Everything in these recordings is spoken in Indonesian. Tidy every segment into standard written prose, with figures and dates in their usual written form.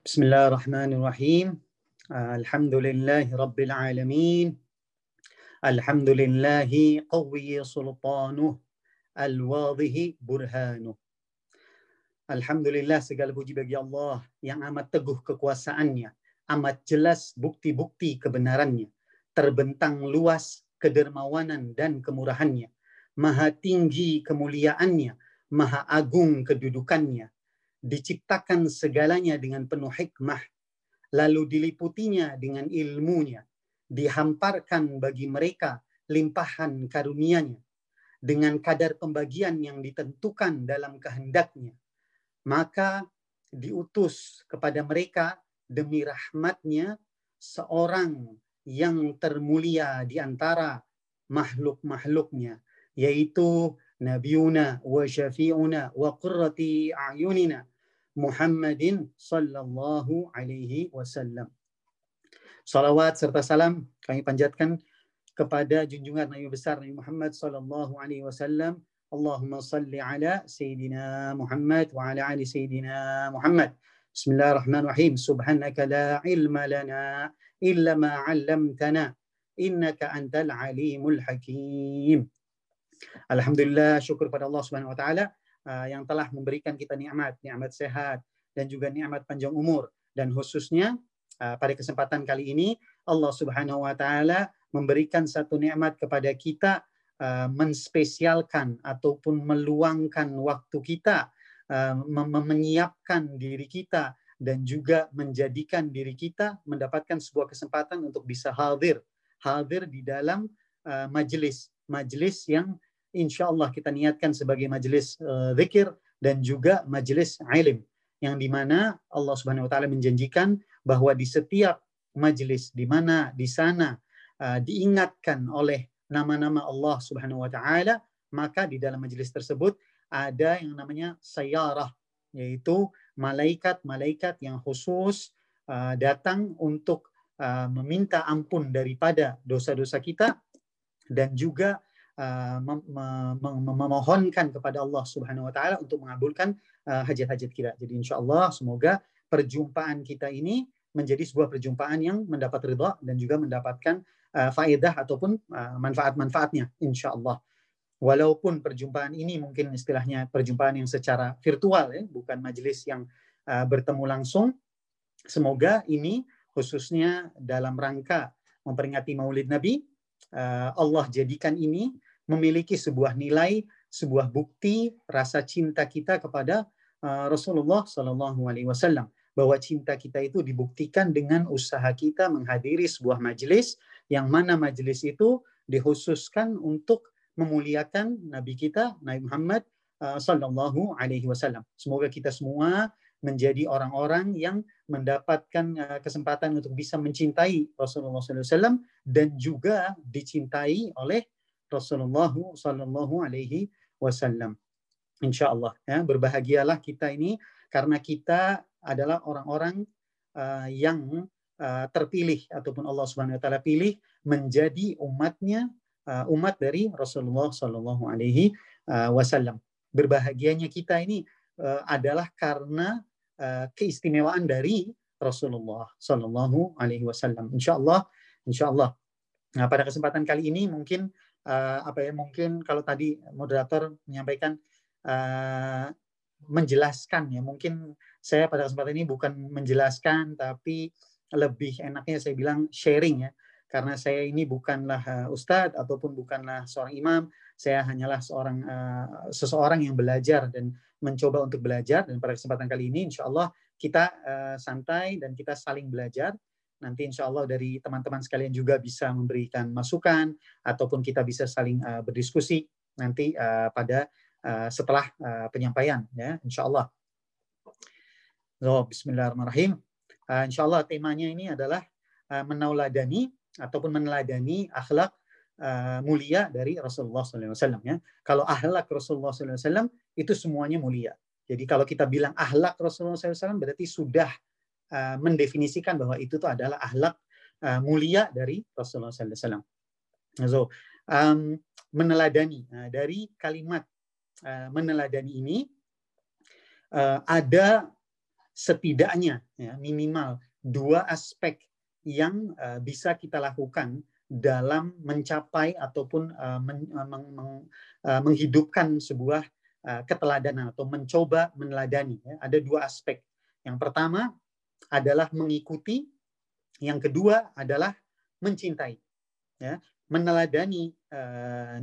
Bismillahirrahmanirrahim. Alhamdulillahi Rabbil Alamin. Alhamdulillahi qawiyyi sultanuh. Al-wadhihi burhanuh. Alhamdulillah, segala puji bagi Allah yang amat teguh kekuasaannya, amat jelas bukti-bukti kebenarannya, terbentang luas kedermawanan dan kemurahannya, maha tinggi kemuliaannya, maha agung kedudukannya. Diciptakan segalanya dengan penuh hikmah, lalu diliputinya dengan ilmunya, dihamparkan bagi mereka limpahan karunia-Nya dengan kadar pembagian yang ditentukan dalam kehendaknya. Maka diutus kepada mereka demi rahmat-Nya seorang yang termulia di antara makhluk-makhluk-Nya, yaitu Nabiuna wa syafi'una wa qurrati a'yunina Muhammadin sallallahu alaihi wasallam. Salawat serta salam kami panjatkan kepada junjungan Nabi besar Nabi Muhammad sallallahu alaihi wasallam. Allahumma salli ala sayyidina Muhammad wa ala ali sayyidina Muhammad. Bismillahirrahmanirrahim. Subhanaka la ilma lana illa ma 'allamtana innaka antal alimul hakim. Alhamdulillah, syukur pada Allah Subhanahu wa taala yang telah memberikan kita nikmat sehat dan juga nikmat panjang umur, dan khususnya pada kesempatan kali ini Allah Subhanahu wa taala memberikan satu nikmat kepada kita, menspesialkan ataupun meluangkan waktu kita, menyiapkan diri kita dan juga menjadikan diri kita mendapatkan sebuah kesempatan untuk bisa hadir di dalam majelis yang insya Allah kita niatkan sebagai majelis zikir dan juga majelis ilim, yang dimana Allah Subhanahu wa taala menjanjikan bahwa di setiap majelis dimana di sana diingatkan oleh nama-nama Allah Subhanahu wa taala, maka di dalam majelis tersebut ada yang namanya sayyarah, yaitu malaikat-malaikat yang khusus datang untuk meminta ampun daripada dosa-dosa kita dan juga memohonkan kepada Allah Subhanahu wa taala untuk mengabulkan hajat-hajat kita. Jadi insyaallah semoga perjumpaan kita ini menjadi sebuah perjumpaan yang mendapat ridha dan juga mendapatkan faedah ataupun manfaat-manfaatnya insyaallah. Walaupun perjumpaan ini mungkin istilahnya perjumpaan yang secara virtual, ya, bukan majelis yang bertemu langsung. Semoga ini khususnya dalam rangka memperingati Maulid Nabi, Allah jadikan ini memiliki sebuah nilai, sebuah bukti rasa cinta kita kepada Rasulullah Sallallahu Alaihi Wasallam, bahwa cinta kita itu dibuktikan dengan usaha kita menghadiri sebuah majelis, yang mana majelis itu dikhususkan untuk memuliakan Nabi kita Nabi Muhammad Sallallahu Alaihi Wasallam. Semoga kita semua menjadi orang-orang yang mendapatkan kesempatan untuk bisa mencintai Rasulullah SAW dan juga dicintai oleh Rasulullah SAW. Insya Allah, ya, berbahagialah kita ini karena kita adalah orang-orang yang terpilih ataupun Allah Subhanahu Wa Taala pilih menjadi umatnya, umat dari Rasulullah SAW. Berbahagianya kita ini adalah karena keistimewaan dari Rasulullah Sallallahu Alaihi Wasallam. Insya Allah. Nah, pada kesempatan kali ini mungkin mungkin kalau tadi moderator menyampaikan menjelaskan, ya, mungkin saya pada kesempatan ini bukan menjelaskan tapi lebih enaknya saya bilang sharing, ya, karena saya ini bukanlah ustadz ataupun bukanlah seorang imam, saya hanyalah seseorang yang belajar dan mencoba untuk belajar. Dan pada kesempatan kali ini insya Allah kita santai dan kita saling belajar. Nanti insya Allah dari teman-teman sekalian juga bisa memberikan masukan ataupun kita bisa saling berdiskusi nanti setelah penyampaian, ya, insya Allah. Bismillahirrahmanirrahim. Insya Allah temanya ini adalah menauladani ataupun meneladani akhlak mulia dari Rasulullah SAW, ya. Kalau akhlak Rasulullah SAW itu semuanya mulia. Jadi kalau kita bilang akhlak Rasulullah SAW berarti sudah mendefinisikan bahwa itu adalah akhlak mulia dari Rasulullah SAW. Meneladani, dari kalimat meneladani ini ada setidaknya ya, minimal dua aspek yang bisa kita lakukan dalam mencapai ataupun menghidupkan sebuah keteladanan atau mencoba meneladani. Ya. Ada dua aspek. Yang pertama adalah mengikuti, yang kedua adalah mencintai. Ya. Meneladani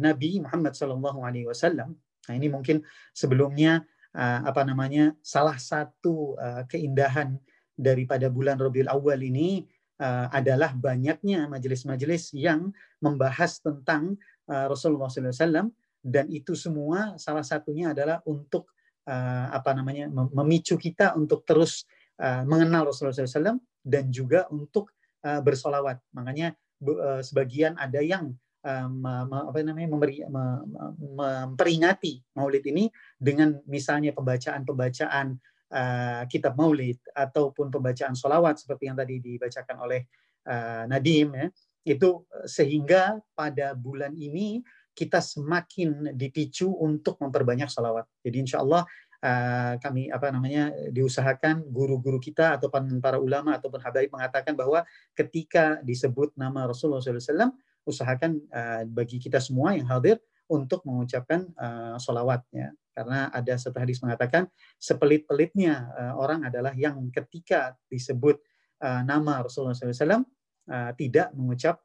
Nabi Muhammad SAW. Nah, ini mungkin sebelumnya salah satu keindahan daripada bulan Rabiul Awal ini adalah banyaknya majelis-majelis yang membahas tentang Rasulullah SAW, dan itu semua salah satunya adalah untuk memicu kita untuk terus mengenal Rasulullah SAW dan juga untuk bersolawat. Makanya sebagian ada yang memperingati Maulid ini dengan misalnya pembacaan-pembacaan kitab Maulid ataupun pembacaan solawat seperti yang tadi dibacakan oleh Nadim ya, itu sehingga pada bulan ini kita semakin dipicu untuk memperbanyak solawat. Jadi insya Allah kami diusahakan guru-guru kita ataupun para ulama ataupun habaib mengatakan bahwa ketika disebut nama Rasulullah SAW, usahakan bagi kita semua yang hadir untuk mengucapkan solawatnya. Karena ada satu hadis mengatakan sepelit-pelitnya orang adalah yang ketika disebut nama Rasulullah SAW tidak mengucap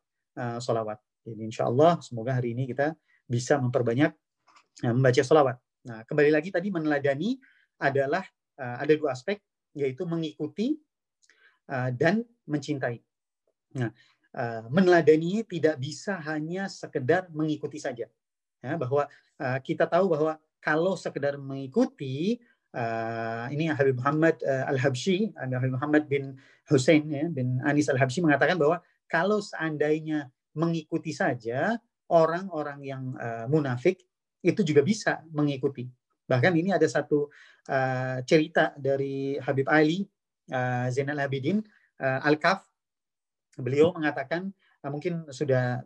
solawat. Jadi insya Allah semoga hari ini kita bisa memperbanyak membaca solawat. Nah, kembali lagi tadi meneladani adalah ada dua aspek, yaitu mengikuti dan mencintai. Nah, meneladani tidak bisa hanya sekedar mengikuti saja. Ya, bahwa kita tahu bahwa kalau sekedar mengikuti, ini Habib Muhammad Al-Habsyi, Habib Muhammad bin Hussein ya, bin Anis Al-Habsyi mengatakan bahwa kalau seandainya mengikuti saja, orang-orang yang munafik itu juga bisa mengikuti. Bahkan ini ada satu cerita dari Habib Ali Zainal Abidin Al-Kaf. Beliau mengatakan, mungkin sudah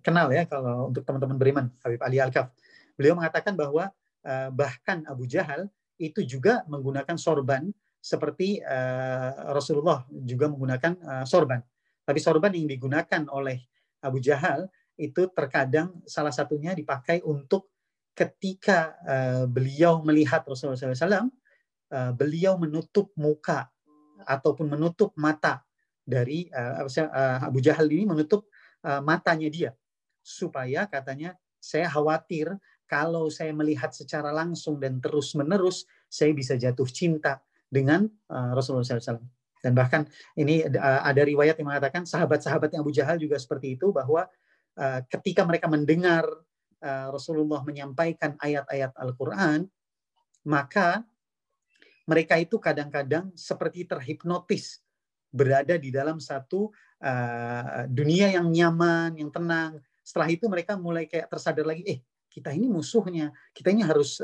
kenal ya kalau untuk teman-teman beriman, Habib Ali Al-Kaf. Beliau mengatakan bahwa bahkan Abu Jahal itu juga menggunakan sorban seperti Rasulullah juga menggunakan sorban. Tapi sorban yang digunakan oleh Abu Jahal itu terkadang salah satunya dipakai untuk ketika beliau melihat Rasulullah SAW, beliau menutup muka ataupun menutup mata dari Abu Jahal ini, menutup matanya dia. Supaya katanya, saya khawatir kalau saya melihat secara langsung dan terus-menerus, saya bisa jatuh cinta dengan Rasulullah SAW. Dan bahkan ini ada riwayat yang mengatakan sahabat-sahabatnya Abu Jahal juga seperti itu, bahwa ketika mereka mendengar Rasulullah menyampaikan ayat-ayat Al-Quran, maka mereka itu kadang-kadang seperti terhipnotis, berada di dalam satu dunia yang nyaman, yang tenang. Setelah itu mereka mulai kayak tersadar lagi, kita ini musuhnya, kita ini harus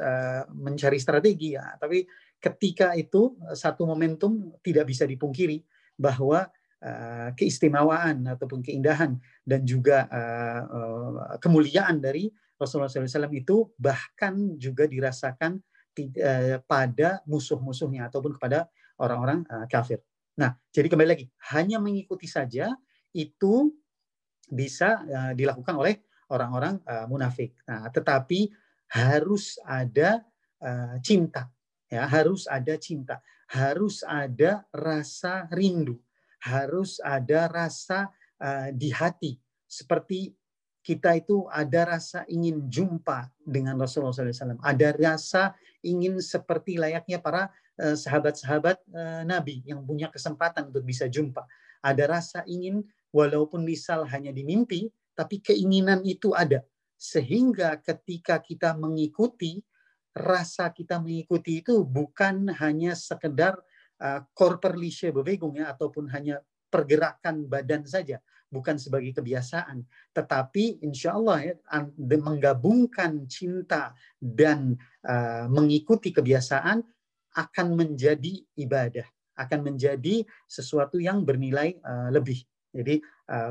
mencari strategi ya. Tapi ketika itu satu momentum tidak bisa dipungkiri bahwa keistimewaan ataupun keindahan dan juga kemuliaan dari Rasulullah SAW itu bahkan juga dirasakan pada musuh-musuhnya ataupun kepada orang-orang kafir. Nah, jadi kembali lagi, hanya mengikuti saja itu bisa dilakukan oleh orang-orang munafik. Nah, tetapi harus ada cinta, ya, harus ada cinta, harus ada rasa rindu, harus ada rasa di hati. Seperti kita itu ada rasa ingin jumpa dengan Rasulullah SAW, ada rasa ingin seperti layaknya para sahabat-sahabat Nabi yang punya kesempatan untuk bisa jumpa. Ada rasa ingin, walaupun misal hanya di mimpi, tapi keinginan itu ada. Sehingga ketika kita mengikuti, rasa kita mengikuti itu bukan hanya sekedar korperliche bewegung ya, ataupun hanya pergerakan badan saja, bukan sebagai kebiasaan. Tetapi insya Allah ya, menggabungkan cinta dan mengikuti kebiasaan akan menjadi ibadah, akan menjadi sesuatu yang bernilai lebih. Jadi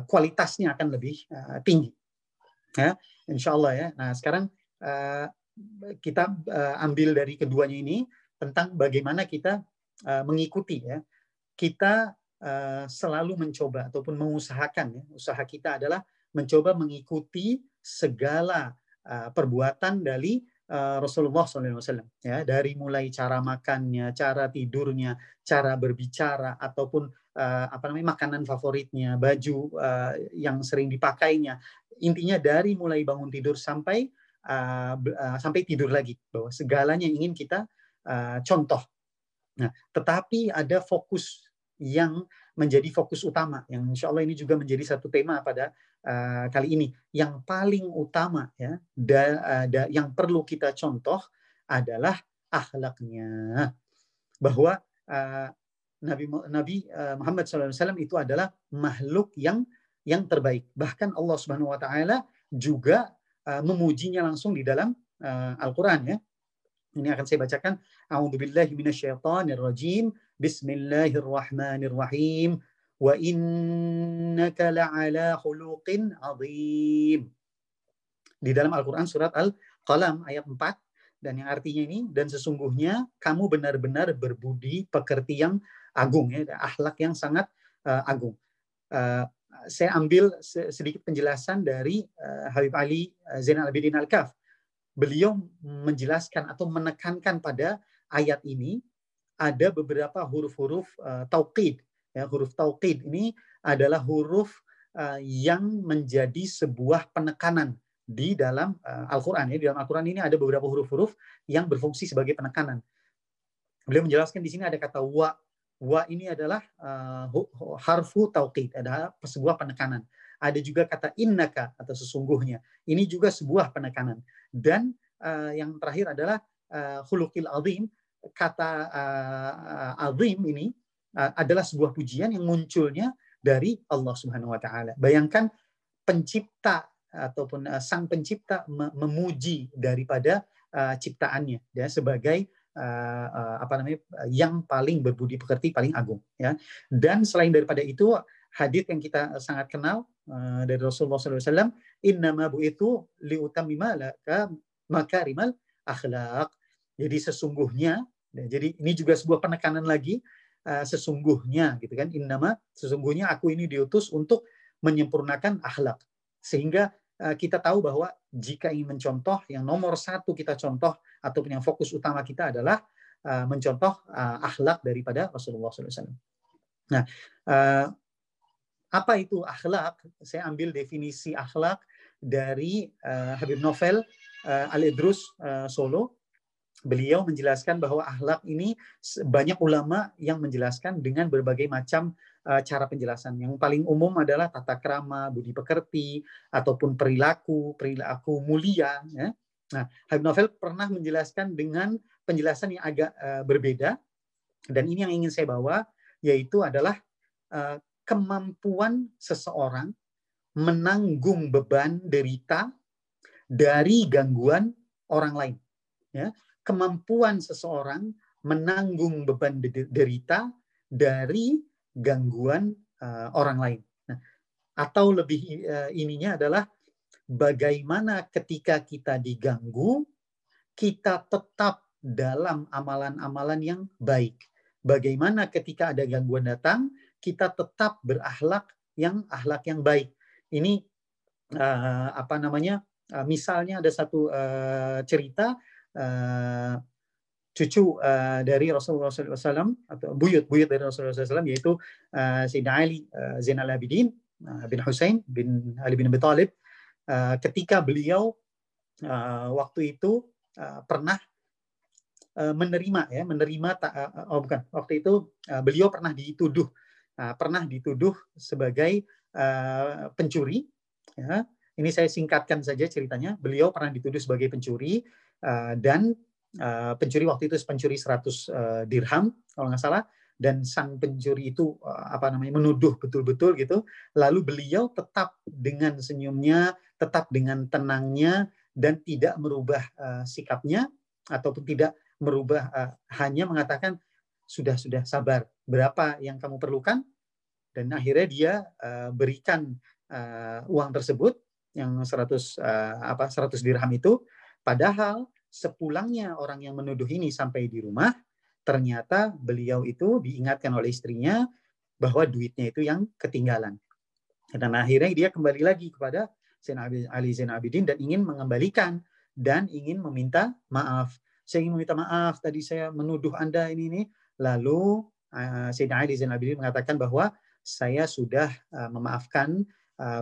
kualitasnya akan lebih tinggi. Ya, insya Allah ya. Nah sekarang kita ambil dari keduanya ini tentang bagaimana kita mengikuti ya. Kita selalu mencoba ataupun mengusahakan ya. Usaha kita adalah mencoba mengikuti segala perbuatan dari Rasulullah SAW ya, dari mulai cara makannya, cara tidurnya, cara berbicara ataupun makanan favoritnya, baju yang sering dipakainya. Intinya dari mulai bangun tidur sampai sampai tidur lagi, bahwa segalanya ingin kita contoh. Nah, tetapi ada fokus yang menjadi fokus utama, yang insya Allah ini juga menjadi satu tema pada kali ini. Yang paling utama ya, yang perlu kita contoh adalah akhlaknya, bahwa Nabi Muhammad SAW itu adalah makhluk yang terbaik. Bahkan Allah Subhanahu Wa Taala juga memujinya langsung di dalam Al-Quran ya. Ini akan saya bacakan. A'udzubillahi minasyaitonirrajim. Bismillahirrahmanirrahim. Wa innaka la'ala khuluqin 'adzim. Di dalam Al-Quran surat Al-Qalam ayat 4, dan yang artinya ini, dan sesungguhnya kamu benar-benar berbudi pekerti yang agung ya, akhlak yang sangat agung. Saya ambil sedikit penjelasan dari Habib Ali Zainal Abidin Al-Kaf. Beliau menjelaskan atau menekankan pada ayat ini ada beberapa huruf-huruf tauqid. Ya, huruf tauqid ini adalah huruf yang menjadi sebuah penekanan di dalam Al-Quran. Ya, di dalam Al-Quran ini ada beberapa huruf-huruf yang berfungsi sebagai penekanan. Beliau menjelaskan di sini ada kata wa. Wa ini adalah harfu tauqid, ada sebuah penekanan. Ada juga kata innaka atau sesungguhnya. Ini juga sebuah penekanan. Dan yang terakhir adalah khuluqil azim. Kata azim ini adalah sebuah pujian yang munculnya dari Allah Subhanahu Wa Taala. Bayangkan pencipta ataupun sang pencipta memuji daripada ciptaannya ya, sebagai yang paling berbudi pekerti, paling agung ya. Dan selain daripada itu, hadits yang kita sangat kenal dari Rasulullah SAW, innama bu'ithu liutammima makarimal akhlaq. Jadi sesungguhnya, jadi ini juga sebuah penekanan lagi, sesungguhnya gitu kan, innama, sesungguhnya aku ini diutus untuk menyempurnakan akhlak. Sehingga kita tahu bahwa jika ingin mencontoh, yang nomor satu kita contoh ataupun yang fokus utama kita adalah mencontoh akhlak daripada Rasulullah SAW. Nah, apa itu akhlak? Saya ambil definisi akhlak dari Habib Novel Al-Idrus Solo. Beliau menjelaskan bahwa akhlak ini banyak ulama yang menjelaskan dengan berbagai macam cara penjelasan. Yang paling umum adalah tata krama, budi pekerti, ataupun perilaku mulia. Ya. Nah, Habib Novel pernah menjelaskan dengan penjelasan yang agak berbeda, dan ini yang ingin saya bawa, yaitu adalah kemampuan seseorang menanggung beban derita dari gangguan orang lain. Ya. Kemampuan seseorang menanggung beban derita dari gangguan orang lain. Nah, atau lebih ininya adalah bagaimana ketika kita diganggu, kita tetap dalam amalan-amalan yang baik. Bagaimana ketika ada gangguan datang, kita tetap berakhlak yang baik. Ini misalnya ada satu cerita cucu dari Rasulullah SAW atau buyut dari Rasulullah SAW, yaitu Sayyidina Ali Zainal Abidin bin Husain bin Ali bin Abi Thalib, ketika beliau waktu itu pernah beliau pernah dituduh sebagai pencuri ya. Ini saya singkatkan saja ceritanya. Beliau pernah dituduh sebagai pencuri, dan pencuri waktu itu pencuri 100 dirham kalau nggak salah, dan sang pencuri itu menuduh betul-betul gitu. Lalu beliau tetap dengan senyumnya, tetap dengan tenangnya, dan tidak merubah sikapnya ataupun tidak merubah, hanya mengatakan sudah sabar, berapa yang kamu perlukan, dan akhirnya dia berikan uang tersebut yang 100 dirham itu. Padahal sepulangnya orang yang menuduh ini sampai di rumah, ternyata beliau itu diingatkan oleh istrinya bahwa duitnya itu yang ketinggalan. Dan akhirnya dia kembali lagi kepada Ali Zain Abidin dan ingin mengembalikan dan ingin meminta maaf. Saya ingin meminta maaf, tadi saya menuduh Anda ini. Lalu Sayyidina Ali Zain Abidin mengatakan bahwa saya sudah memaafkan,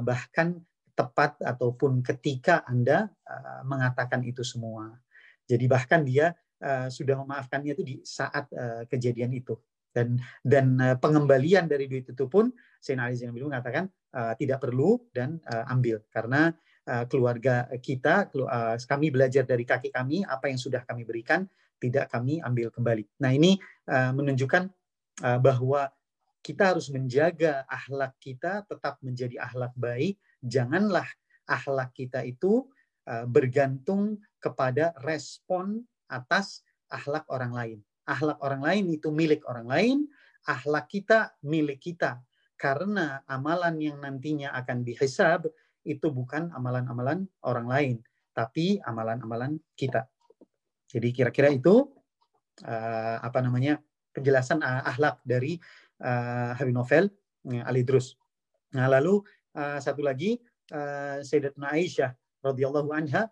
bahkan tepat ataupun ketika Anda mengatakan itu semua. Jadi bahkan dia sudah memaafkannya itu di saat kejadian itu. Dan pengembalian dari duit itu pun Sayyidina Ali Zain Abidin mengatakan tidak perlu dan ambil. Karena keluarga kita, kami belajar dari kaki kami, apa yang sudah kami berikan tidak kami ambil kembali. Nah ini menunjukkan bahwa kita harus menjaga akhlak kita tetap menjadi akhlak baik. Janganlah akhlak kita itu bergantung kepada respon atas akhlak orang lain. Akhlak orang lain itu milik orang lain, akhlak kita milik kita. Karena amalan yang nantinya akan dihisab itu bukan amalan-amalan orang lain, tapi amalan-amalan kita. Jadi kira-kira itu penjelasan akhlak dari Habib Novel Al-Idrus. Nah, lalu satu lagi, Sayyidatuna Aisyah radhiyallahu anha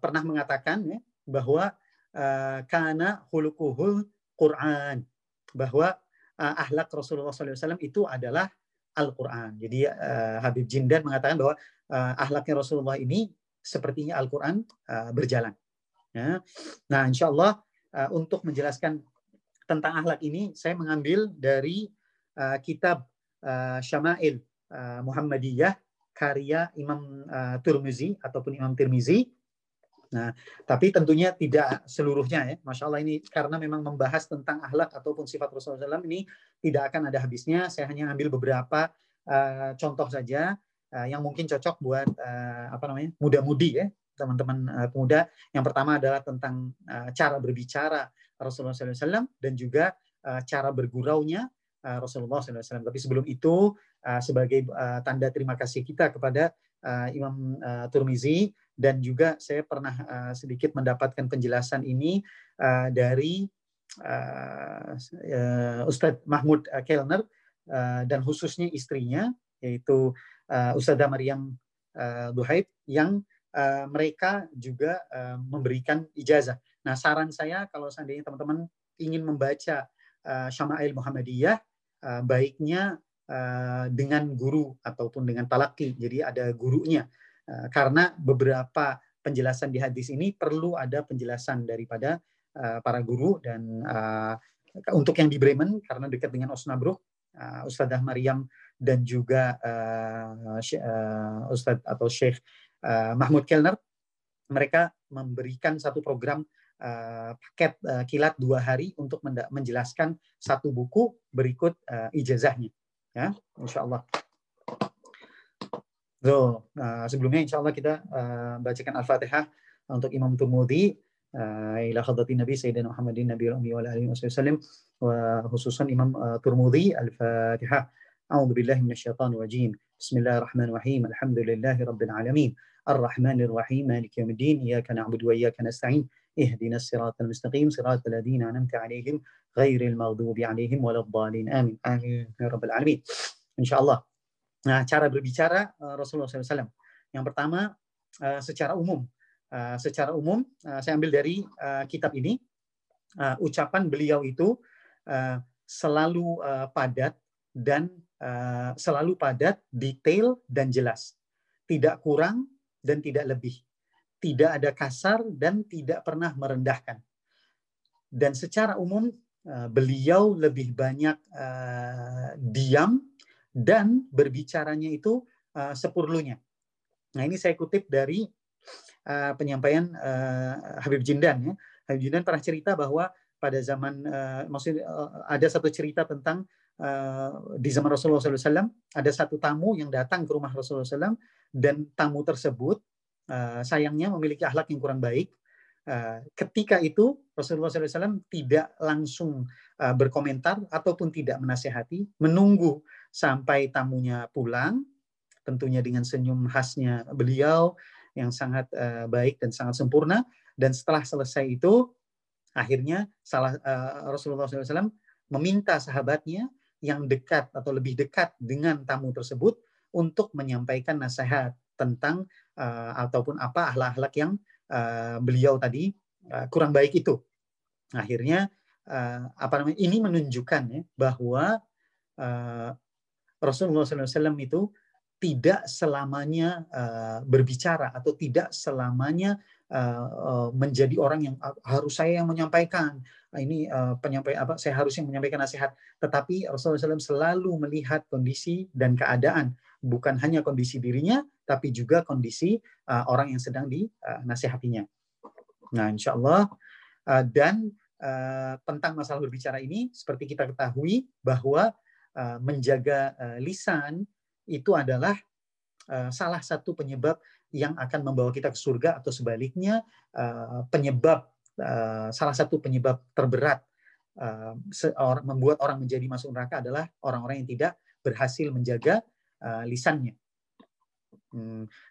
pernah mengatakan bahwa kana khuluquhul Quran, bahwa akhlak Rasulullah SAW itu adalah Al-Quran. Jadi Habib Jindan mengatakan bahwa akhlaknya Rasulullah ini sepertinya Al-Quran berjalan. Nah, insya Allah untuk menjelaskan tentang akhlak ini, saya mengambil dari kitab Syama'il Muhammadiyah karya Imam Tirmizi ataupun Imam Tirmizi. Nah, tapi tentunya tidak seluruhnya ya. Masya Allah, ini karena memang membahas tentang akhlak ataupun sifat Rasulullah SAW ini tidak akan ada habisnya. Saya hanya ambil beberapa contoh saja yang mungkin cocok buat muda-mudi ya, teman-teman pemuda. Yang pertama adalah tentang cara berbicara Rasulullah SAW dan juga cara berguraunya Rasulullah SAW. Tapi sebelum itu, sebagai tanda terima kasih kita kepada Imam Tirmizi, dan juga saya pernah sedikit mendapatkan penjelasan ini dari Ustadz Mahmud Kellner dan khususnya istrinya, yaitu Ustadzah Maryam Duhaib, yang mereka juga memberikan ijazah. Nah, saran saya kalau seandainya teman-teman ingin membaca Syama'il Muhammadiyah, baiknya dengan guru ataupun dengan talaki. Jadi ada gurunya. Karena beberapa penjelasan di hadis ini perlu ada penjelasan daripada para guru. Dan untuk yang di Bremen, karena dekat dengan Osnabrück, Ustadzah Maryam dan juga Ustadz atau Syekh Mahmud Kellner, mereka memberikan satu program paket kilat 2 hari untuk menjelaskan satu buku berikut ijazahnya. Ya, insya Allah. So, sebelumnya insya Allah kita bacakan Al-Fatihah untuk Imam Tirmizi ila hadratin Nabi Sayyidina Muhammadin Nabiyil Ummi wa alihi wasallam, wa khususan Imam Tirmizi. Al-Fatihah. أعوذ بالله من الشيطان الرجيم بسم الله الرحمن الرحيم الحمد لله رب العالمين الرحمن الرحيم مالك يوم الدين إياك نعبد وإياك نستعين اهدنا الصراط المستقيم صراط الذين أنعمت عليهم غير المغضوب عليهم ولا الضالين آمين آمين يا رب العالمين. Insya Allah. Nah, cara berbicara Rasulullah SAW. Yang pertama secara umum saya ambil dari kitab ini, ucapan beliau itu selalu padat dan selalu padat, detail, dan jelas. Tidak kurang dan tidak lebih. Tidak ada kasar dan tidak pernah merendahkan. Dan secara umum beliau lebih banyak diam dan berbicaranya itu seperlunya. Nah, ini saya kutip dari penyampaian Habib Jindan. Ya. Habib Jindan pernah cerita bahwa pada zaman, ada satu cerita tentang di zaman Rasulullah SAW ada satu tamu yang datang ke rumah Rasulullah SAW, dan tamu tersebut sayangnya memiliki akhlak yang kurang baik. Ketika itu Rasulullah SAW tidak langsung berkomentar ataupun tidak menasehati, menunggu sampai tamunya pulang, tentunya dengan senyum khasnya beliau yang sangat baik dan sangat sempurna. Dan setelah selesai itu Akhirnya Rasulullah SAW meminta sahabatnya yang dekat atau lebih dekat dengan tamu tersebut untuk menyampaikan nasihat tentang ataupun apa akhlak-akhlak yang beliau tadi kurang baik itu. Akhirnya ini menunjukkan ya, bahwa Rasulullah SAW itu tidak selamanya berbicara atau tidak selamanya menjadi orang yang harus saya yang menyampaikan. Ini saya harus yang menyampaikan nasihat. Tetapi Rasulullah SAW selalu melihat kondisi dan keadaan, bukan hanya kondisi dirinya, tapi juga kondisi orang yang sedang dinasihatinya. Nah, insya Allah tentang masalah berbicara ini, seperti kita ketahui bahwa menjaga lisan itu adalah salah satu penyebab yang akan membawa kita ke surga, atau sebaliknya salah satu penyebab terberat membuat orang menjadi masuk neraka adalah orang-orang yang tidak berhasil menjaga lisannya.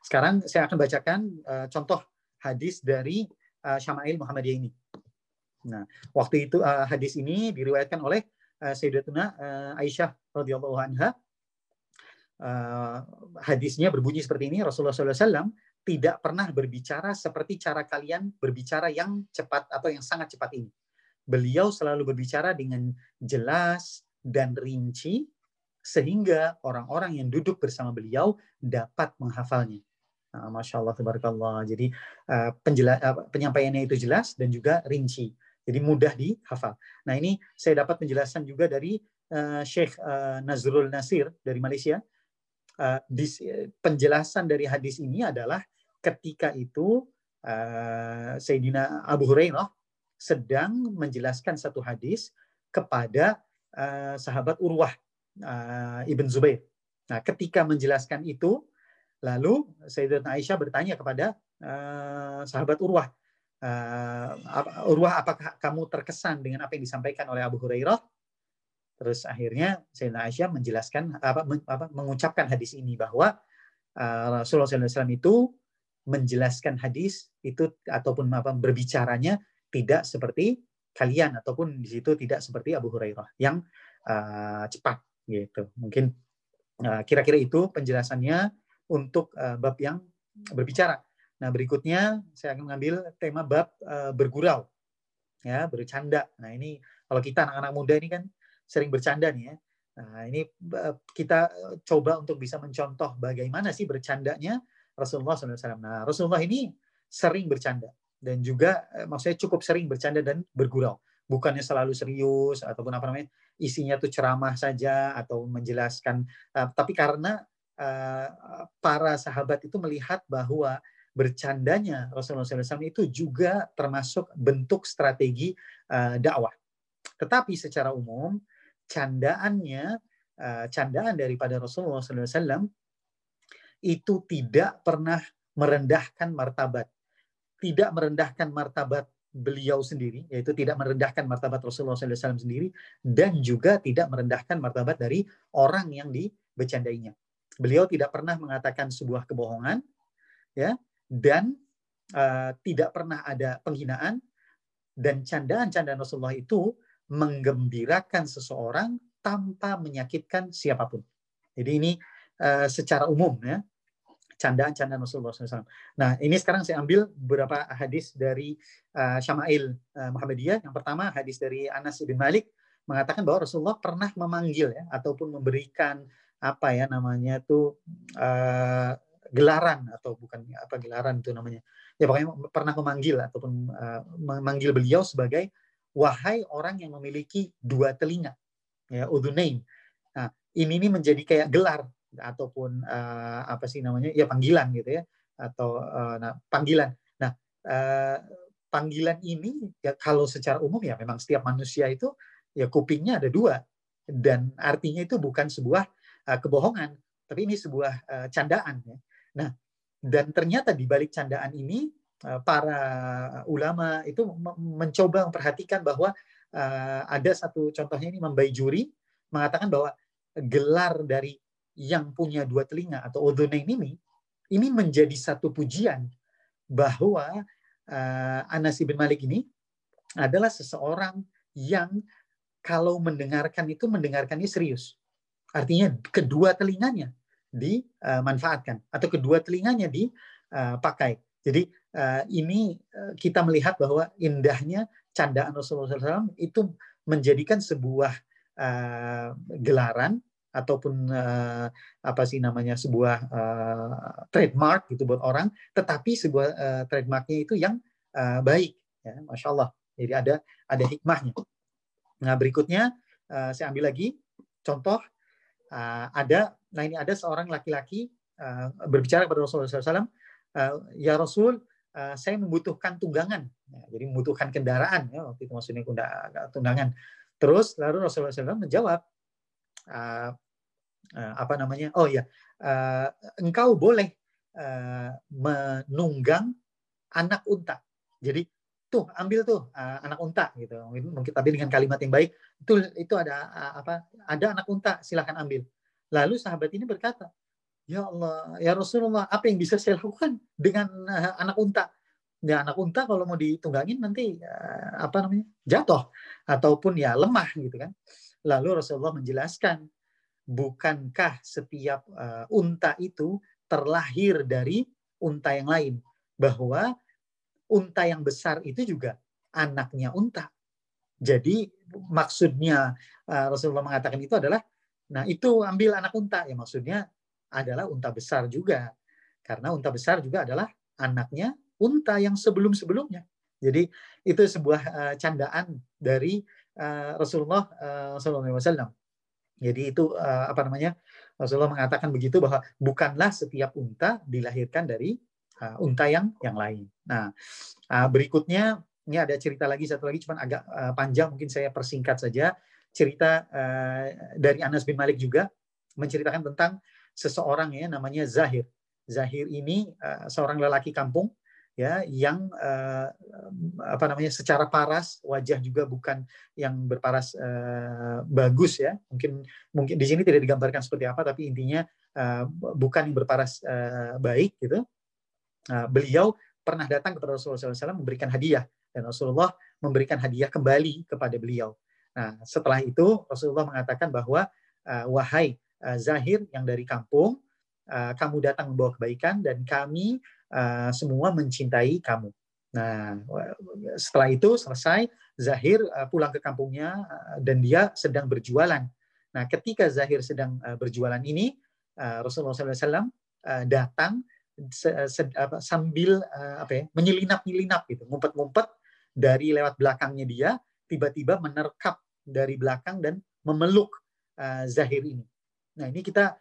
Sekarang saya akan bacakan contoh hadis dari Syama'il Muhammadiyah ini. Nah, waktu itu hadis ini diriwayatkan oleh Sayyidatuna Aisyah radhiyallahu anha. Hadisnya berbunyi seperti ini, Rasulullah SAW tidak pernah berbicara seperti cara kalian berbicara yang cepat atau yang sangat cepat ini. Beliau selalu berbicara dengan jelas dan rinci sehingga orang-orang yang duduk bersama beliau dapat menghafalnya. Masya Allah, tabarakallah. Jadi penyampaiannya itu jelas dan juga rinci. Jadi mudah dihafal. Nah, ini saya dapat penjelasan juga dari Syekh Nazrul Nasir dari Malaysia. Penjelasan dari hadis ini adalah ketika itu Sayyidina Abu Hurairah sedang menjelaskan satu hadis kepada sahabat Urwah Ibn Zubair. Nah, ketika menjelaskan itu, lalu Sayyidatuna Aisyah bertanya kepada sahabat Urwah, Urwah, apakah kamu terkesan dengan apa yang disampaikan oleh Abu Hurairah? Terus akhirnya Sayyidina Aisyah menjelaskan mengucapkan hadis ini bahwa Rasulullah SAW itu menjelaskan hadis itu ataupun berbicaranya tidak seperti kalian ataupun di situ tidak seperti Abu Hurairah yang cepat gitu. Mungkin kira-kira itu penjelasannya untuk bab yang berbicara. Nah, berikutnya saya akan mengambil tema bab bergurau. Ya, bercanda. Nah, ini kalau kita anak-anak muda ini kan sering bercanda nih ya. Nah, ini kita coba untuk bisa mencontoh bagaimana sih bercandanya Rasulullah SAW. Nah, Rasulullah ini sering bercanda dan juga maksudnya cukup sering bercanda dan bergurau. Bukannya selalu serius ataupun isinya tuh ceramah saja atau menjelaskan. Tapi karena para sahabat itu melihat bahwa bercandanya Rasulullah SAW itu juga termasuk bentuk strategi dakwah. Tetapi secara umum candaan daripada Rasulullah SAW itu tidak pernah merendahkan martabat. Tidak merendahkan martabat beliau sendiri, yaitu tidak merendahkan martabat Rasulullah SAW sendiri, dan juga tidak merendahkan martabat dari orang yang dibecandainya. Beliau tidak pernah mengatakan sebuah kebohongan, ya, dan tidak pernah ada penghinaan, dan candaan-candaan Rasulullah itu menggembirakan seseorang tanpa menyakitkan siapapun. Jadi ini secara umum ya, candaan-candaan Rasulullah SAW. Nah, ini sekarang saya ambil beberapa hadis dari Syama'il Muhammadiyah. Yang pertama hadis dari Anas bin Malik mengatakan bahwa Rasulullah pernah memanggil ya, ataupun memberikan gelaran atau bukan gelaran itu namanya. Ya, pokoknya pernah memanggil ataupun memanggil beliau sebagai wahai orang yang memiliki dua telinga, ya, udhunain. Nah, ini menjadi kayak gelar ataupun panggilan gitu ya, atau panggilan. Nah, panggilan ini ya kalau secara umum ya memang setiap manusia itu ya kupingnya ada dua, dan artinya itu bukan sebuah kebohongan, tapi ini sebuah candaan ya. Nah, dan ternyata di balik candaan ini para ulama itu mencoba memperhatikan bahwa ada satu contohnya ini Membayjuri mengatakan bahwa gelar dari yang punya dua telinga atau udhunain ini menjadi satu pujian bahwa Anas bin Malik ini adalah seseorang yang kalau mendengarkan itu mendengarkannya serius. Artinya kedua telinganya dimanfaatkan atau kedua telinganya dipakai. Jadi ini kita melihat bahwa indahnya candaan Rasulullah SAW itu menjadikan sebuah gelaran ataupun sebuah trademark gitu buat orang, tetapi sebuah trademarknya itu yang baik, ya, masya Allah. Jadi ada hikmahnya. Nah berikutnya saya ambil lagi contoh ada seorang laki-laki berbicara kepada Rasulullah SAW, ya Rasul, saya membutuhkan tunggangan, nah, jadi membutuhkan kendaraan, ya, waktu itu maksudnya tunggangan. Terus lalu Rasulullah SAW menjawab. Engkau boleh menunggang anak unta. Jadi tuh ambil tuh anak unta gitu. Mungkin tapi dengan kalimat yang baik itu ada anak unta, silahkan ambil. Lalu sahabat ini berkata, ya Allah, ya Rasulullah, apa yang bisa saya lakukan dengan anak unta? Ya anak unta kalau mau ditunggangin nanti jatuh ataupun ya lemah gitu kan. Lalu Rasulullah menjelaskan, bukankah setiap unta itu terlahir dari unta yang lain? Bahwa unta yang besar itu juga anaknya unta. Jadi maksudnya Rasulullah mengatakan itu adalah, nah itu ambil anak unta. Ya maksudnya adalah unta besar juga. Karena unta besar juga adalah anaknya unta yang sebelum-sebelumnya. Jadi itu sebuah candaan dari Rasulullah SAW. Jadi itu Rasulullah mengatakan begitu bahwa bukanlah setiap unta dilahirkan dari unta yang lain. Nah berikutnya ini ada cerita lagi satu lagi, cuman agak panjang, mungkin saya persingkat saja. Cerita dari Anas bin Malik juga menceritakan tentang seseorang ya namanya Zahir. Zahir ini seorang lelaki kampung. Ya, yang secara paras, wajah juga bukan yang berparas bagus ya. Mungkin di sini tidak digambarkan seperti apa, tapi intinya bukan yang berparas baik gitu. Beliau pernah datang kepada Rasulullah SAW memberikan hadiah, dan Rasulullah memberikan hadiah kembali kepada beliau. Nah, setelah itu Rasulullah mengatakan bahwa wahai Zahir yang dari kampung, kamu datang membawa kebaikan dan kami semua mencintai kamu. Nah, setelah itu selesai, Zahir pulang ke kampungnya dan dia sedang berjualan. Nah, ketika Zahir sedang berjualan ini, Rasulullah SAW datang sambil menyelinap-nyelinap gitu, ngumpet-ngumpet dari lewat belakangnya dia, tiba-tiba menerkap dari belakang dan memeluk Zahir ini. Nah, ini kita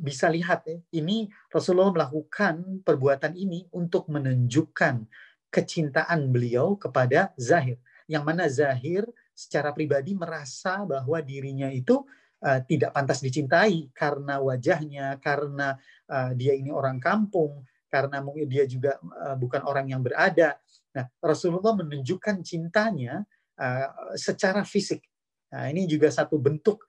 bisa lihat ya, ini Rasulullah melakukan perbuatan ini untuk menunjukkan kecintaan beliau kepada Zahir, yang mana Zahir secara pribadi merasa bahwa dirinya itu tidak pantas dicintai karena wajahnya, karena dia ini orang kampung, karena mungkin dia juga bukan orang yang berada. Nah, Rasulullah menunjukkan cintanya secara fisik. Nah, ini juga satu bentuk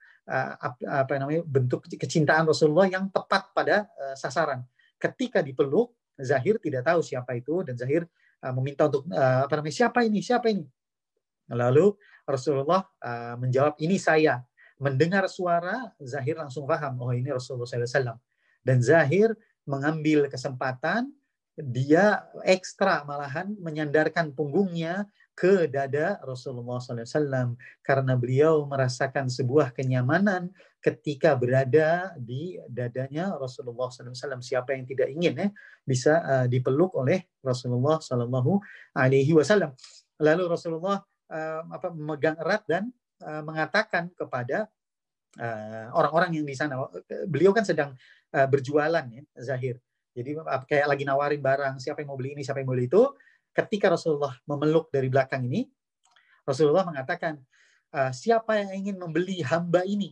bentuk kecintaan Rasulullah yang tepat pada sasaran. Ketika dipeluk, Zahir tidak tahu siapa itu, dan Zahir meminta untuk siapa ini. Lalu Rasulullah menjawab, ini saya. Mendengar suara, Zahir langsung paham, oh ini Rasulullah SAW. Dan Zahir mengambil kesempatan, dia ekstra malahan menyandarkan punggungnya ke dada Rasulullah SAW karena beliau merasakan sebuah kenyamanan ketika berada di dadanya Rasulullah SAW. Siapa yang tidak ingin bisa dipeluk oleh Rasulullah SAW. Lalu Rasulullah memegang erat dan mengatakan kepada orang-orang yang di sana, beliau kan sedang berjualan ya, Zahir. Jadi kayak lagi nawarin barang, siapa yang mau beli ini, siapa yang mau beli itu. Ketika Rasulullah memeluk dari belakang ini, Rasulullah mengatakan, siapa yang ingin membeli hamba ini?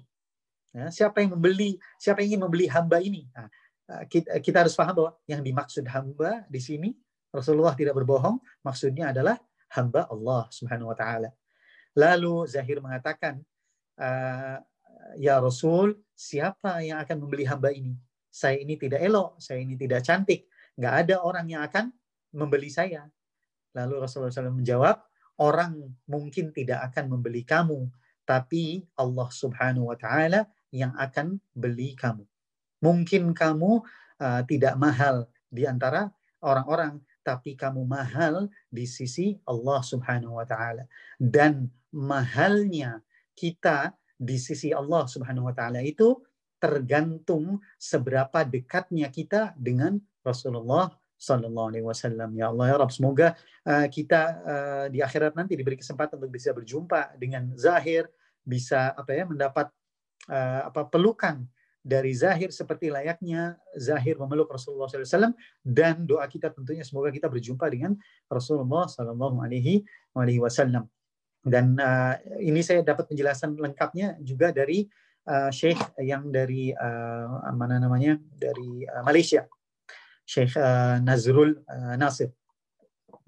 Siapa yang ingin membeli hamba ini? Nah, kita harus paham bahwa yang dimaksud hamba di sini, Rasulullah tidak berbohong, maksudnya adalah hamba Allah Subhanahu wa taala. Lalu Zahir mengatakan, ya Rasul, siapa yang akan membeli hamba ini? Saya ini tidak elok, saya ini tidak cantik, nggak ada orang yang akan membeli saya. Lalu Rasulullah SAW menjawab, orang mungkin tidak akan membeli kamu, tapi Allah Subhanahu wa Ta'ala yang akan beli kamu. Mungkin kamu tidak mahal di antara orang-orang, tapi kamu mahal di sisi Allah Subhanahu wa Ta'ala. Dan mahalnya kita di sisi Allah Subhanahu wa Ta'ala itu tergantung seberapa dekatnya kita dengan Rasulullah Sallallahu Alaihi Wasallam. Ya Allah ya Rabb, semoga kita di akhirat nanti diberi kesempatan untuk bisa berjumpa dengan zahir, bisa mendapat pelukan dari zahir seperti layaknya zahir memeluk Rasulullah Sallallahu Alaihi Wasallam, dan doa kita tentunya semoga kita berjumpa dengan Rasulullah Sallallahu Alaihi Wasallam. Dan ini saya dapat penjelasan lengkapnya juga dari Syekh yang dari dari Malaysia, Syekh Nazrul Nasir.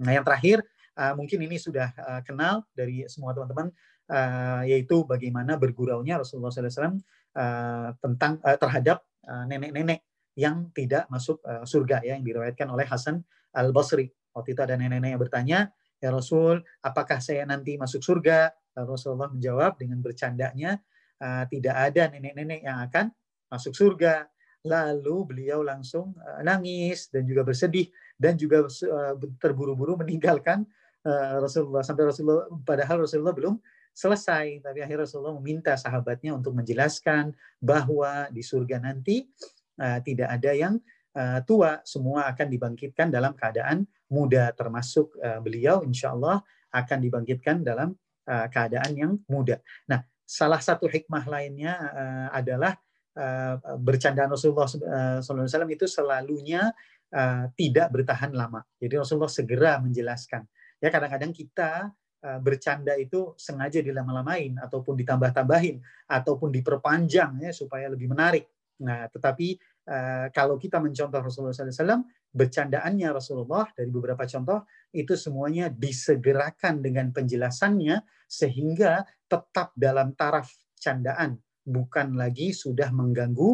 Nah, yang terakhir mungkin ini sudah kenal dari semua teman-teman, yaitu bagaimana berguraunya Rasulullah SAW tentang terhadap nenek-nenek yang tidak masuk surga, ya, yang diriwayatkan oleh Hasan Al-Basri. Waktu itu ada nenek-nenek yang bertanya, "Ya Rasul, apakah saya nanti masuk surga?" Rasulullah menjawab dengan bercandanya, "Tidak ada nenek-nenek yang akan masuk surga." Lalu beliau langsung nangis dan juga bersedih dan juga terburu-buru meninggalkan Rasulullah. Sampai Rasulullah, padahal Rasulullah belum selesai, tapi akhirnya Rasulullah meminta sahabatnya untuk menjelaskan bahwa di surga nanti tidak ada yang tua, semua akan dibangkitkan dalam keadaan muda, termasuk beliau insya Allah akan dibangkitkan dalam keadaan yang muda. Nah, salah satu hikmah lainnya adalah bercandaan Rasulullah SAW itu selalunya tidak bertahan lama. Jadi Rasulullah segera menjelaskan. Ya, kadang-kadang kita bercanda itu sengaja dilama-lamain ataupun ditambah-tambahin ataupun diperpanjang, ya, supaya lebih menarik. Nah, tetapi kalau kita mencontoh Rasulullah SAW, bercandaannya Rasulullah dari beberapa contoh itu semuanya disegerakan dengan penjelasannya sehingga tetap dalam taraf candaan, bukan lagi sudah mengganggu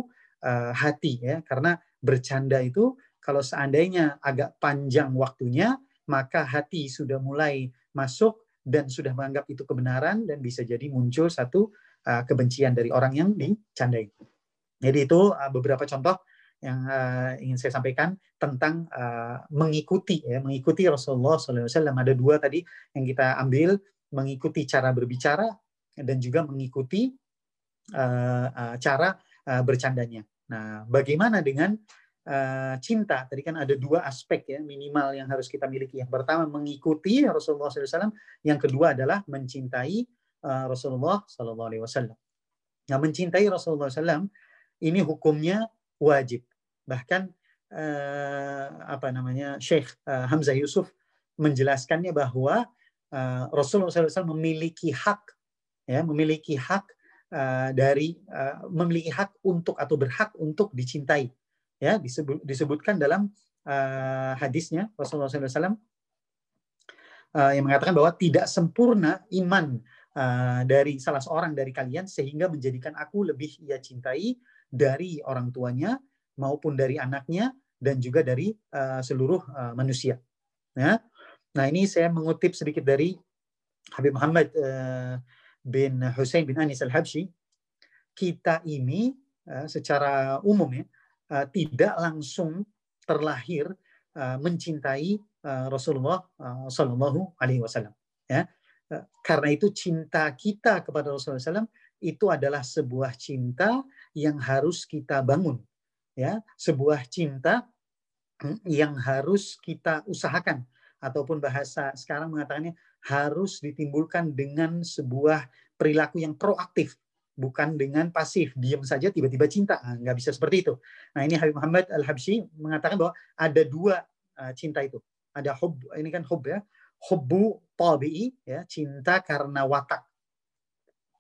hati, ya, karena bercanda itu kalau seandainya agak panjang waktunya maka hati sudah mulai masuk dan sudah menganggap itu kebenaran dan bisa jadi muncul satu kebencian dari orang yang dicandai. Jadi itu beberapa contoh yang ingin saya sampaikan tentang mengikuti, ya, mengikuti Rasulullah SAW. Ada dua tadi yang kita ambil, mengikuti cara berbicara dan juga mengikuti cara bercandanya. Nah, bagaimana dengan cinta? Tadi kan ada dua aspek, ya, minimal yang harus kita miliki. Yang pertama mengikuti Rasulullah SAW, yang kedua adalah mencintai Rasulullah SAW. Nah, mencintai Rasulullah SAW ini hukumnya wajib. Bahkan Syekh Hamzah Yusuf menjelaskannya bahwa Rasulullah SAW memiliki hak, ya, memiliki hak memiliki hak untuk atau berhak untuk dicintai, ya, disebutkan dalam hadisnya Rasulullah SAW yang mengatakan bahwa tidak sempurna iman dari salah seorang dari kalian sehingga menjadikan aku lebih ia cintai dari orang tuanya maupun dari anaknya dan juga dari seluruh manusia. Ya. Nah, ini saya mengutip sedikit dari Habib Muhammad bin Husain bin Anis Al-Habsyi. Kita ini secara umum, ya, tidak langsung terlahir mencintai Rasulullah Sallallahu Alaihi Wasallam. Karena itu cinta kita kepada Rasulullah SAW itu adalah sebuah cinta yang harus kita bangun, ya, sebuah cinta yang harus kita usahakan, ataupun bahasa sekarang mengatakannya harus ditimbulkan dengan sebuah perilaku yang proaktif, bukan dengan pasif, diam saja tiba-tiba cinta. Nggak bisa seperti itu. Nah, ini Habib Muhammad Al-Habsyi mengatakan bahwa ada dua cinta itu. Ada hub, ini kan hub, ya, hubbu tabi'i, ya, cinta karena watak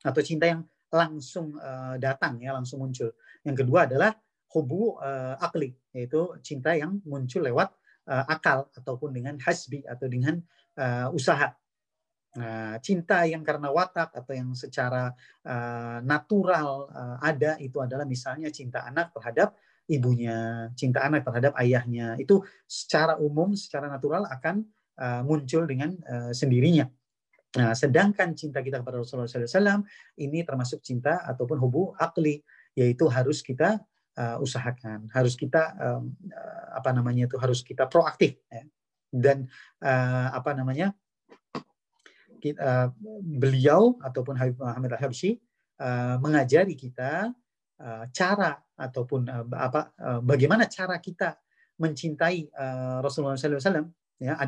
atau cinta yang langsung datang, ya, langsung muncul. Yang kedua adalah hubbu akli, yaitu cinta yang muncul lewat akal ataupun dengan hasbi atau dengan usaha. Nah, cinta yang karena watak atau yang secara natural ada itu adalah misalnya cinta anak terhadap ibunya, cinta anak terhadap ayahnya. Itu secara umum, secara natural akan muncul dengan sendirinya. Nah, sedangkan cinta kita kepada Rasulullah SAW ini termasuk cinta ataupun hubu akli, yaitu harus kita usahakan, harus kita harus kita proaktif, ya. Dan beliau ataupun Habib Muhammad Al-Habsyi mengajari kita cara ataupun bagaimana cara kita mencintai Rasulullah SAW, ya.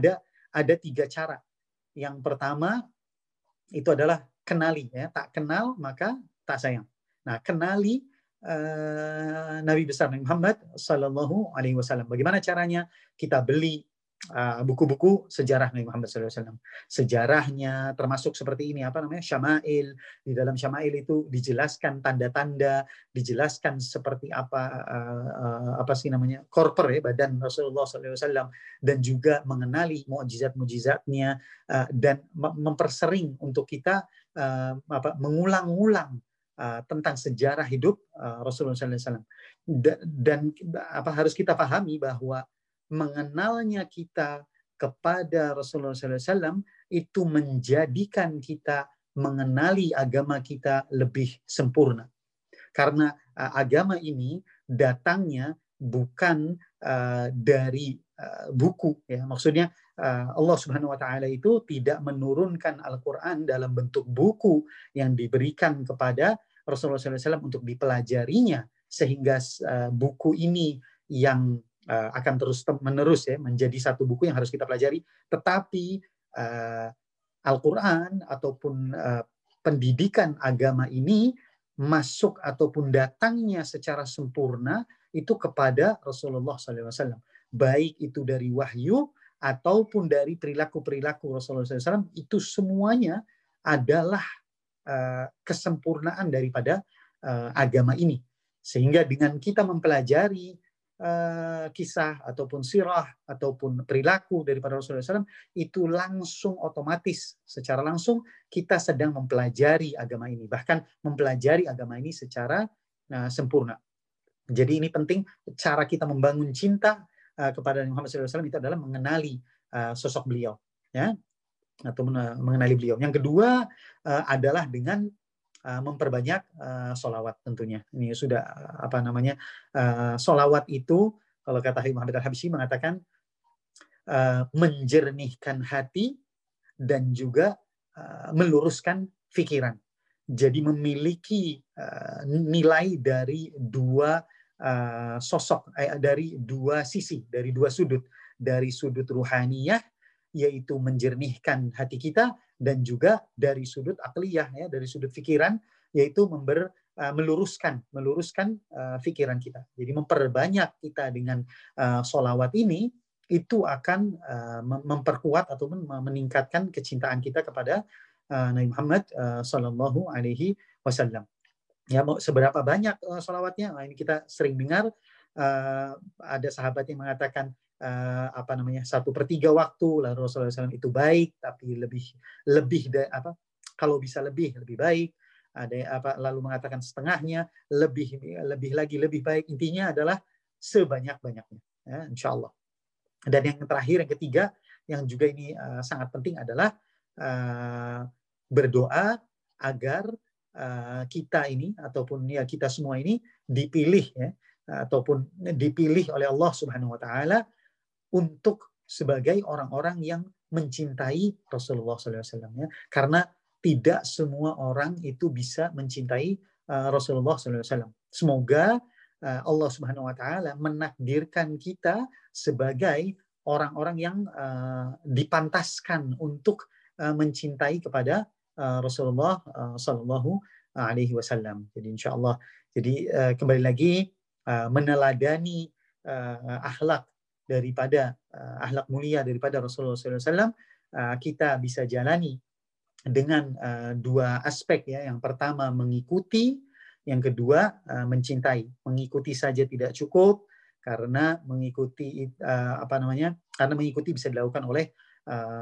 Ada tiga cara. Yang pertama itu adalah kenali, ya. Tak kenal maka tak sayang. Nah, kenali Nabi besar Muhammad Sallallahu Alaihi Wasallam. Bagaimana caranya? Kita beli buku-buku sejarah Nabi Muhammad SAW. Sejarahnya termasuk seperti ini, Syama'il. Di dalam Syama'il itu dijelaskan tanda-tanda, dijelaskan seperti korper, ya, badan Rasulullah SAW, dan juga mengenali mukjizat-mukjizatnya dan mempersering untuk kita mengulang-ulang tentang sejarah hidup Rasulullah SAW. Dan harus kita pahami bahwa mengenalnya kita kepada Rasulullah SAW itu menjadikan kita mengenali agama kita lebih sempurna. Karena agama ini datangnya bukan dari buku, ya. Maksudnya Allah Subhanahu wa Ta'ala itu tidak menurunkan Al-Quran dalam bentuk buku yang diberikan kepada Rasulullah SAW untuk dipelajarinya, sehingga buku ini yang akan terus menerus, ya, menjadi satu buku yang harus kita pelajari. Tetapi Al-Quran ataupun pendidikan agama ini masuk ataupun datangnya secara sempurna itu kepada Rasulullah SAW, baik itu dari wahyu ataupun dari perilaku-perilaku Rasulullah SAW. Itu semuanya adalah kesempurnaan daripada agama ini. Sehingga dengan kita mempelajari kisah ataupun sirah ataupun perilaku daripada Rasulullah SAW, itu langsung otomatis secara langsung kita sedang mempelajari agama ini, bahkan mempelajari agama ini secara sempurna. Jadi ini penting, cara kita membangun cinta kepada Nabi Muhammad SAW itu adalah mengenali sosok beliau, ya, atau mengenali beliau. Yang kedua adalah dengan memperbanyak solawat tentunya. Ini sudah solawat itu, kalau kata Habib Muhammad Al-Habsyi, mengatakan menjernihkan hati dan juga meluruskan pikiran. Jadi memiliki nilai dari dua sosok, dari dua sisi, dari dua sudut. Dari sudut ruhaniyah, yaitu menjernihkan hati kita, dan juga dari sudut akliyah, ya, dari sudut pikiran, yaitu meluruskan pikiran kita. Jadi memperbanyak kita dengan solawat ini, itu akan memperkuat ataupun meningkatkan kecintaan kita kepada Nabi Muhammad Sallallahu Alaihi Wasallam. Ya, mau seberapa banyak solawatnya? Nah, ini kita sering dengar ada sahabat yang mengatakan 1/3 waktu lalu Rasulullah SAW itu baik, tapi kalau bisa lebih baik. Ada lalu mengatakan setengahnya, lebih baik. Intinya adalah sebanyak-banyaknya, ya, insya Allah. Dan yang terakhir, yang ketiga, yang juga ini sangat penting adalah berdoa agar kita ini ataupun, ya, kita semua ini dipilih, ya, ataupun dipilih oleh Allah Subhanahu wa Ta'ala untuk sebagai orang-orang yang mencintai Rasulullah SAW, ya. Karena tidak semua orang itu bisa mencintai Rasulullah SAW. Semoga Allah Subhanahu wa Ta'ala menakdirkan kita sebagai orang-orang yang dipantaskan untuk mencintai kepada Rasulullah Sallallahu Alaihi Wasallam. Jadi insya Allah. Jadi kembali lagi, meneladani akhlak daripada akhlak mulia daripada Rasulullah SAW, kita bisa jalani dengan dua aspek, ya. Yang pertama mengikuti, yang kedua mencintai. Mengikuti saja tidak cukup, karena mengikuti karena mengikuti bisa dilakukan oleh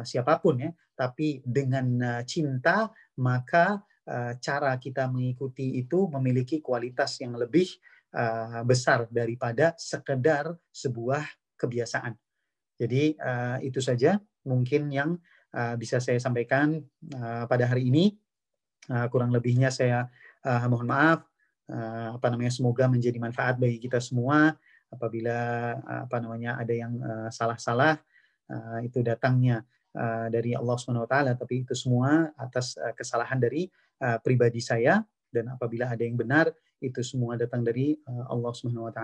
siapapun, ya. Tapi dengan cinta, maka cara kita mengikuti itu memiliki kualitas yang lebih besar daripada sekedar sebuah kebiasaan. Jadi itu saja mungkin yang bisa saya sampaikan pada hari ini. Kurang lebihnya saya mohon maaf. Semoga menjadi manfaat bagi kita semua. Apabila ada yang salah-salah, itu datangnya dari Allah SWT, tapi itu semua atas kesalahan dari pribadi saya, dan apabila ada yang benar, itu semua datang dari Allah SWT.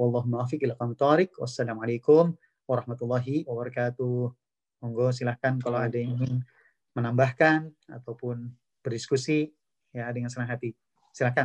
Wallahu muwaffiq ila aqwamit thoriq. Wassalamualaikum warahmatullahi wabarakatuh. Monggo silahkan kalau ada yang ingin menambahkan ataupun berdiskusi ya dengan senang hati. Silahkan.